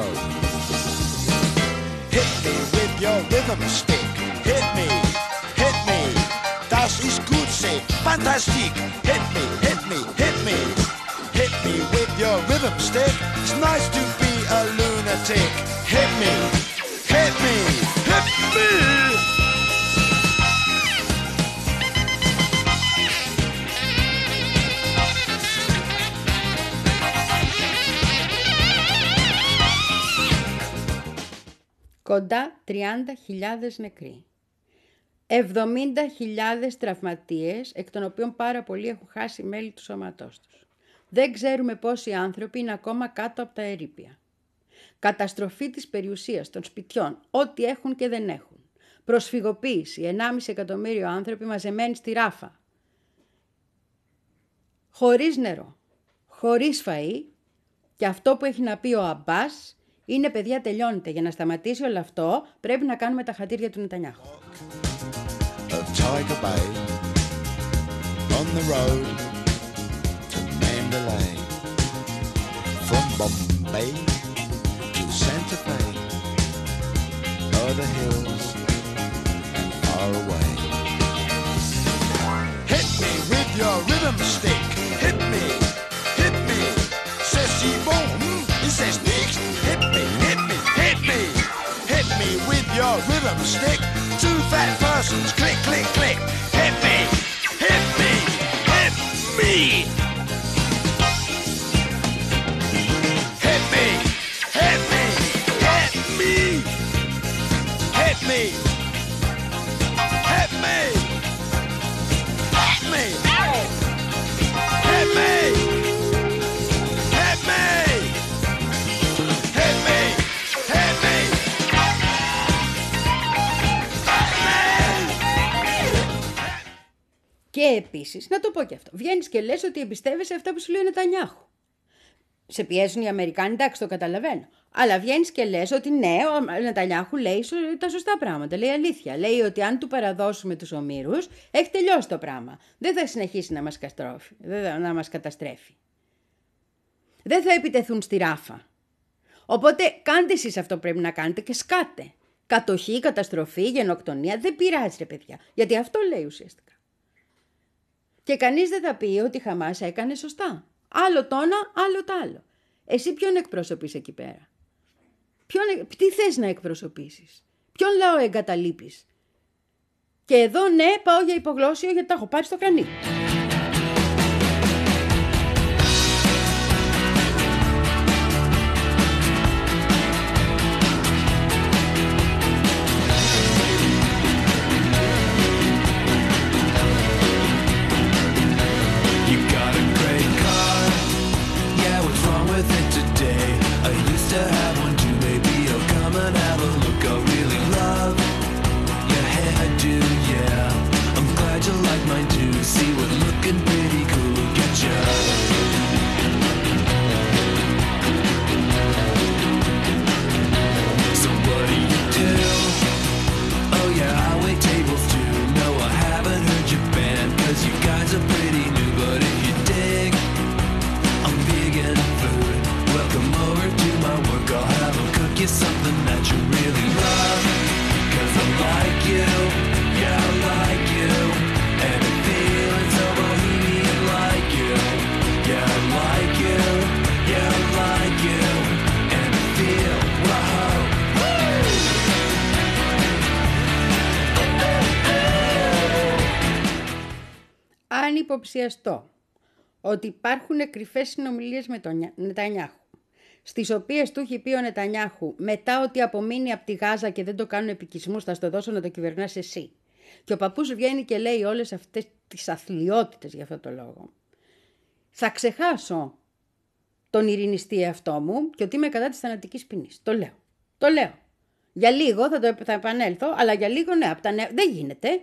Hit me with your rhythm stick. Hit me, hit me. Das ist gut, say, fantastic. Hit me, hit me, hit me. Hit me with your rhythm stick. It's nice to be a lunatic. Hit me, hit me, hit me. Κοντά τριάντα χιλιάδες νεκροί, εβδομήντα χιλιάδες τραυματίες, εκ των οποίων πάρα πολλοί έχουν χάσει μέλη του σώματός τους. Δεν ξέρουμε πόσοι άνθρωποι είναι ακόμα κάτω από τα ερείπια. Καταστροφή της περιουσίας, των σπιτιών, ό,τι έχουν και δεν έχουν. Προσφυγοποίηση, ενάμιση εκατομμύριο άνθρωποι μαζεμένοι στη Ράφα. Χωρίς νερό, χωρίς φαΐ, και αυτό που έχει να πει ο Αμπάς είναι παιδιά τελειώνεται. Για να σταματήσει όλο αυτό πρέπει να κάνουμε τα χατήρια του Νετανιάχου. Hit me with your rhythm stick. Hit me, hit me. Says she won't, says niks. Hit me, hit me, hit me. Hit me with your rhythm stick. Two fat persons, click, click, click. Hit me, hit me, hit me. Hit me, hit me, hit me. Hit me, hit me, hit me. Hit me, hit me. Και επίσης, να το πω και αυτό, βγαίνεις και λες ότι εμπιστεύεσαι αυτά που σου λέει ο Νετανιάχου. Σε πιέζουν οι Αμερικάνοι, εντάξει, το καταλαβαίνω. Αλλά βγαίνεις και λες ότι ναι, ο Νετανιάχου λέει τα σωστά πράγματα, λέει αλήθεια. Λέει ότι αν του παραδώσουμε τους ομήρους, έχει τελειώσει το πράγμα. Δεν θα συνεχίσει να μας, καστρόφει, να μας καταστρέφει. Δεν θα επιτεθούν στη Ράφα. Οπότε κάντε εσείς αυτό που πρέπει να κάνετε και σκάτε. Κατοχή, καταστροφή, γενοκτονία, δεν πειράζει ρε παιδιά. Γιατί αυτό λέει ουσιαστικά. Και κανείς δεν θα πει ότι η Χαμάς έκανε σωστά. Άλλο το ένα, άλλο το άλλο. Εσύ ποιον εκπροσωπείς εκεί πέρα. Ποιον, τι θες να εκπροσωπήσεις. Ποιον λαό εγκαταλείπεις. Και εδώ ναι πάω για υπογλώσσιο γιατί τα έχω πάρει στο κρανί. υποψιαστώ ότι υπάρχουν κρυφές συνομιλίες με τον Νετανιάχου, στις οποίες του έχει πει ο Νετανιάχου μετά ότι απομείνει από τη Γάζα και δεν το κάνουν επικισμούς, θα στο δώσω να το κυβερνάς εσύ. Και ο παππούς βγαίνει και λέει όλες αυτές τις αθλιότητες για αυτό το λόγο. Θα ξεχάσω τον ειρηνιστή εαυτό μου και ότι είμαι κατά της θανατικής ποινής. Το λέω. Το λέω. Για λίγο θα, το, θα επανέλθω, αλλά για λίγο ναι, από τα νέα, δεν γίνεται.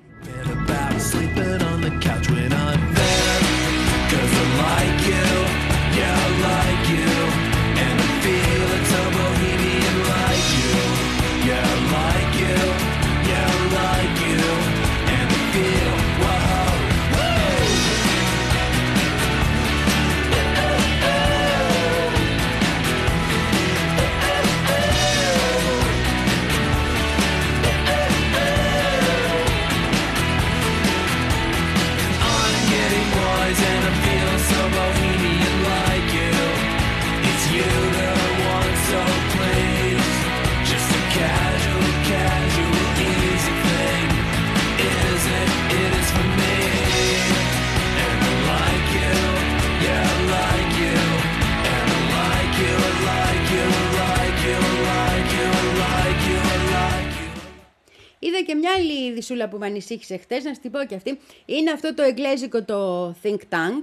Είδα και μια άλλη ειδησούλα που με ανησύχησε χτες, να στην πω και αυτή. Είναι αυτό το εγγλέζικο το think tank,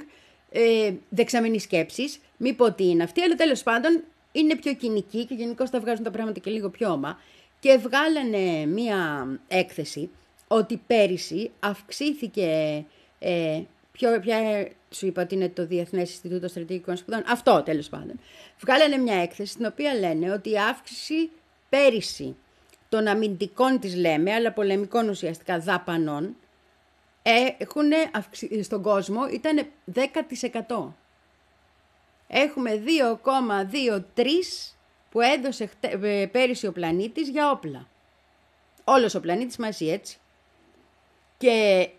ε, δεξαμενή σκέψης. Μη πω τι είναι αυτή, αλλά τέλος πάντων είναι πιο κοινική και γενικώς τα βγάζουν τα πράγματα και λίγο πιο όμα. Και βγάλανε μια έκθεση ότι πέρυσι αυξήθηκε, ε, ποιο, ποια, σου είπα ότι είναι το Διεθνές Ινστιτούτο Στρατηγικών Σπουδών, αυτό τέλος πάντων. Βγάλανε μια έκθεση στην οποία λένε ότι η αύξηση πέρυσι των αμυντικών τις λέμε, αλλά πολεμικών ουσιαστικά δαπανών, έχουν αυξη... στον κόσμο ήταν δέκα τοις εκατό. Έχουμε δύο κόμμα είκοσι τρία που έδωσε χτε... πέρυσι ο πλανήτης για όπλα. Όλος ο πλανήτης μαζί, έτσι. Και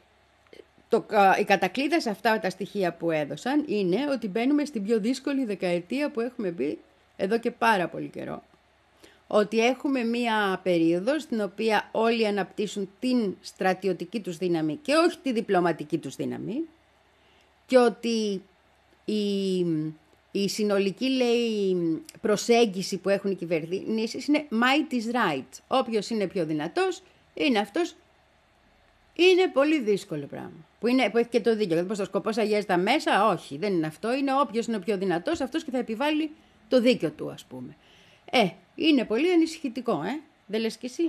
το... οι κατακλείδες αυτά τα στοιχεία που έδωσαν είναι ότι μπαίνουμε στην πιο δύσκολη δεκαετία που έχουμε μπει εδώ και πάρα πολύ καιρό. Ότι έχουμε μία περίοδο στην οποία όλοι αναπτύσσουν την στρατιωτική τους δύναμη και όχι τη διπλωματική τους δύναμη, και ότι η, η συνολική, λέει, προσέγγιση που έχουν οι κυβερνήσεις είναι might is right. Όποιος είναι πιο δυνατός είναι αυτός. Είναι πολύ δύσκολο πράγμα. Που, είναι, που έχει και το δίκαιο. Πώς το σκοπός αγιάζει τα μέσα, όχι, δεν είναι αυτό. Είναι όποιος είναι πιο δυνατός αυτός και θα επιβάλλει το δίκαιο του, ας πούμε. Ε, είναι πολύ ανησυχητικό, ε. Δεν λες κι εσύ?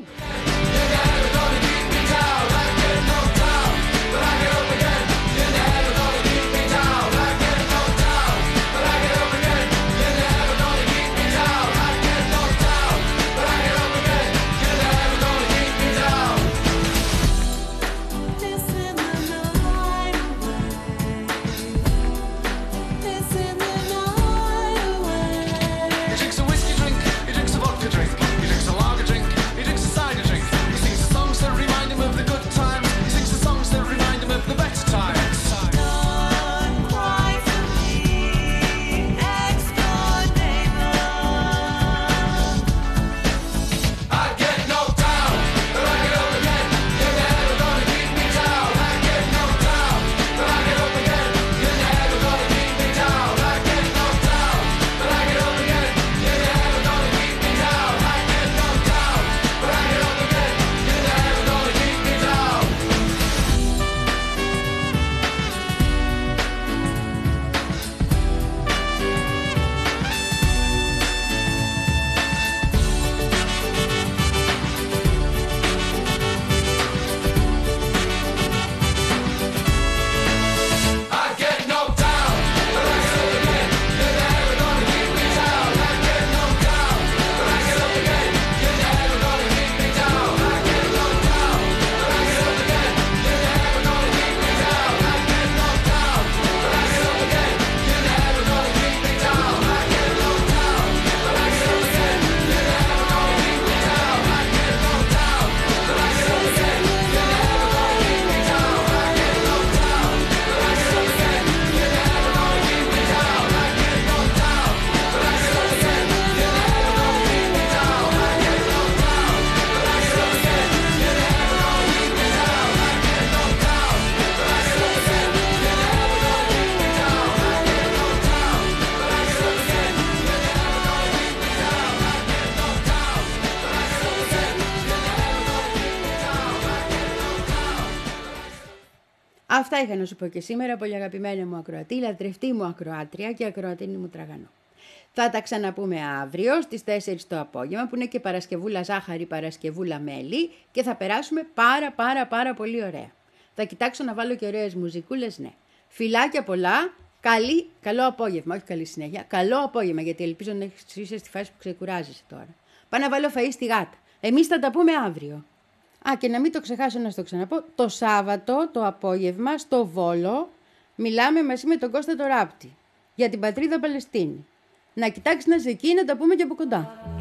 He drinks a lager drink, he drinks a cider drink, Αυτά είχα να σου πω και σήμερα, πολύ αγαπημένη μου ακροατή, λατρευτή μου ακροάτρια και ακροατήνη μου τραγανό. Θα τα ξαναπούμε αύριο στις τέσσερις το απόγευμα, που είναι και Παρασκευούλα ζάχαρη, Παρασκευούλα μέλι, και θα περάσουμε πάρα πάρα πάρα πολύ ωραία. Θα κοιτάξω να βάλω και ωραίες μουζικούλες, ναι. Φιλάκια πολλά, καλή, καλό απόγευμα, όχι καλή συνέχεια, καλό απόγευμα, γιατί ελπίζω να είσαι στη φάση που ξεκουράζεσαι τώρα. Πάω να βάλω φαΐ στη γάτα. Εμείς θα τα πούμε αύριο. Α, και να μην το ξεχάσω να στο ξαναπώ, το Σάββατο το απόγευμα στο Βόλο μιλάμε μαζί με τον Κώστα τον Ράπτη για την πατρίδα Παλαιστίνη. Να κοιτάξεις να είσαι εκεί, να τα πούμε και από κοντά.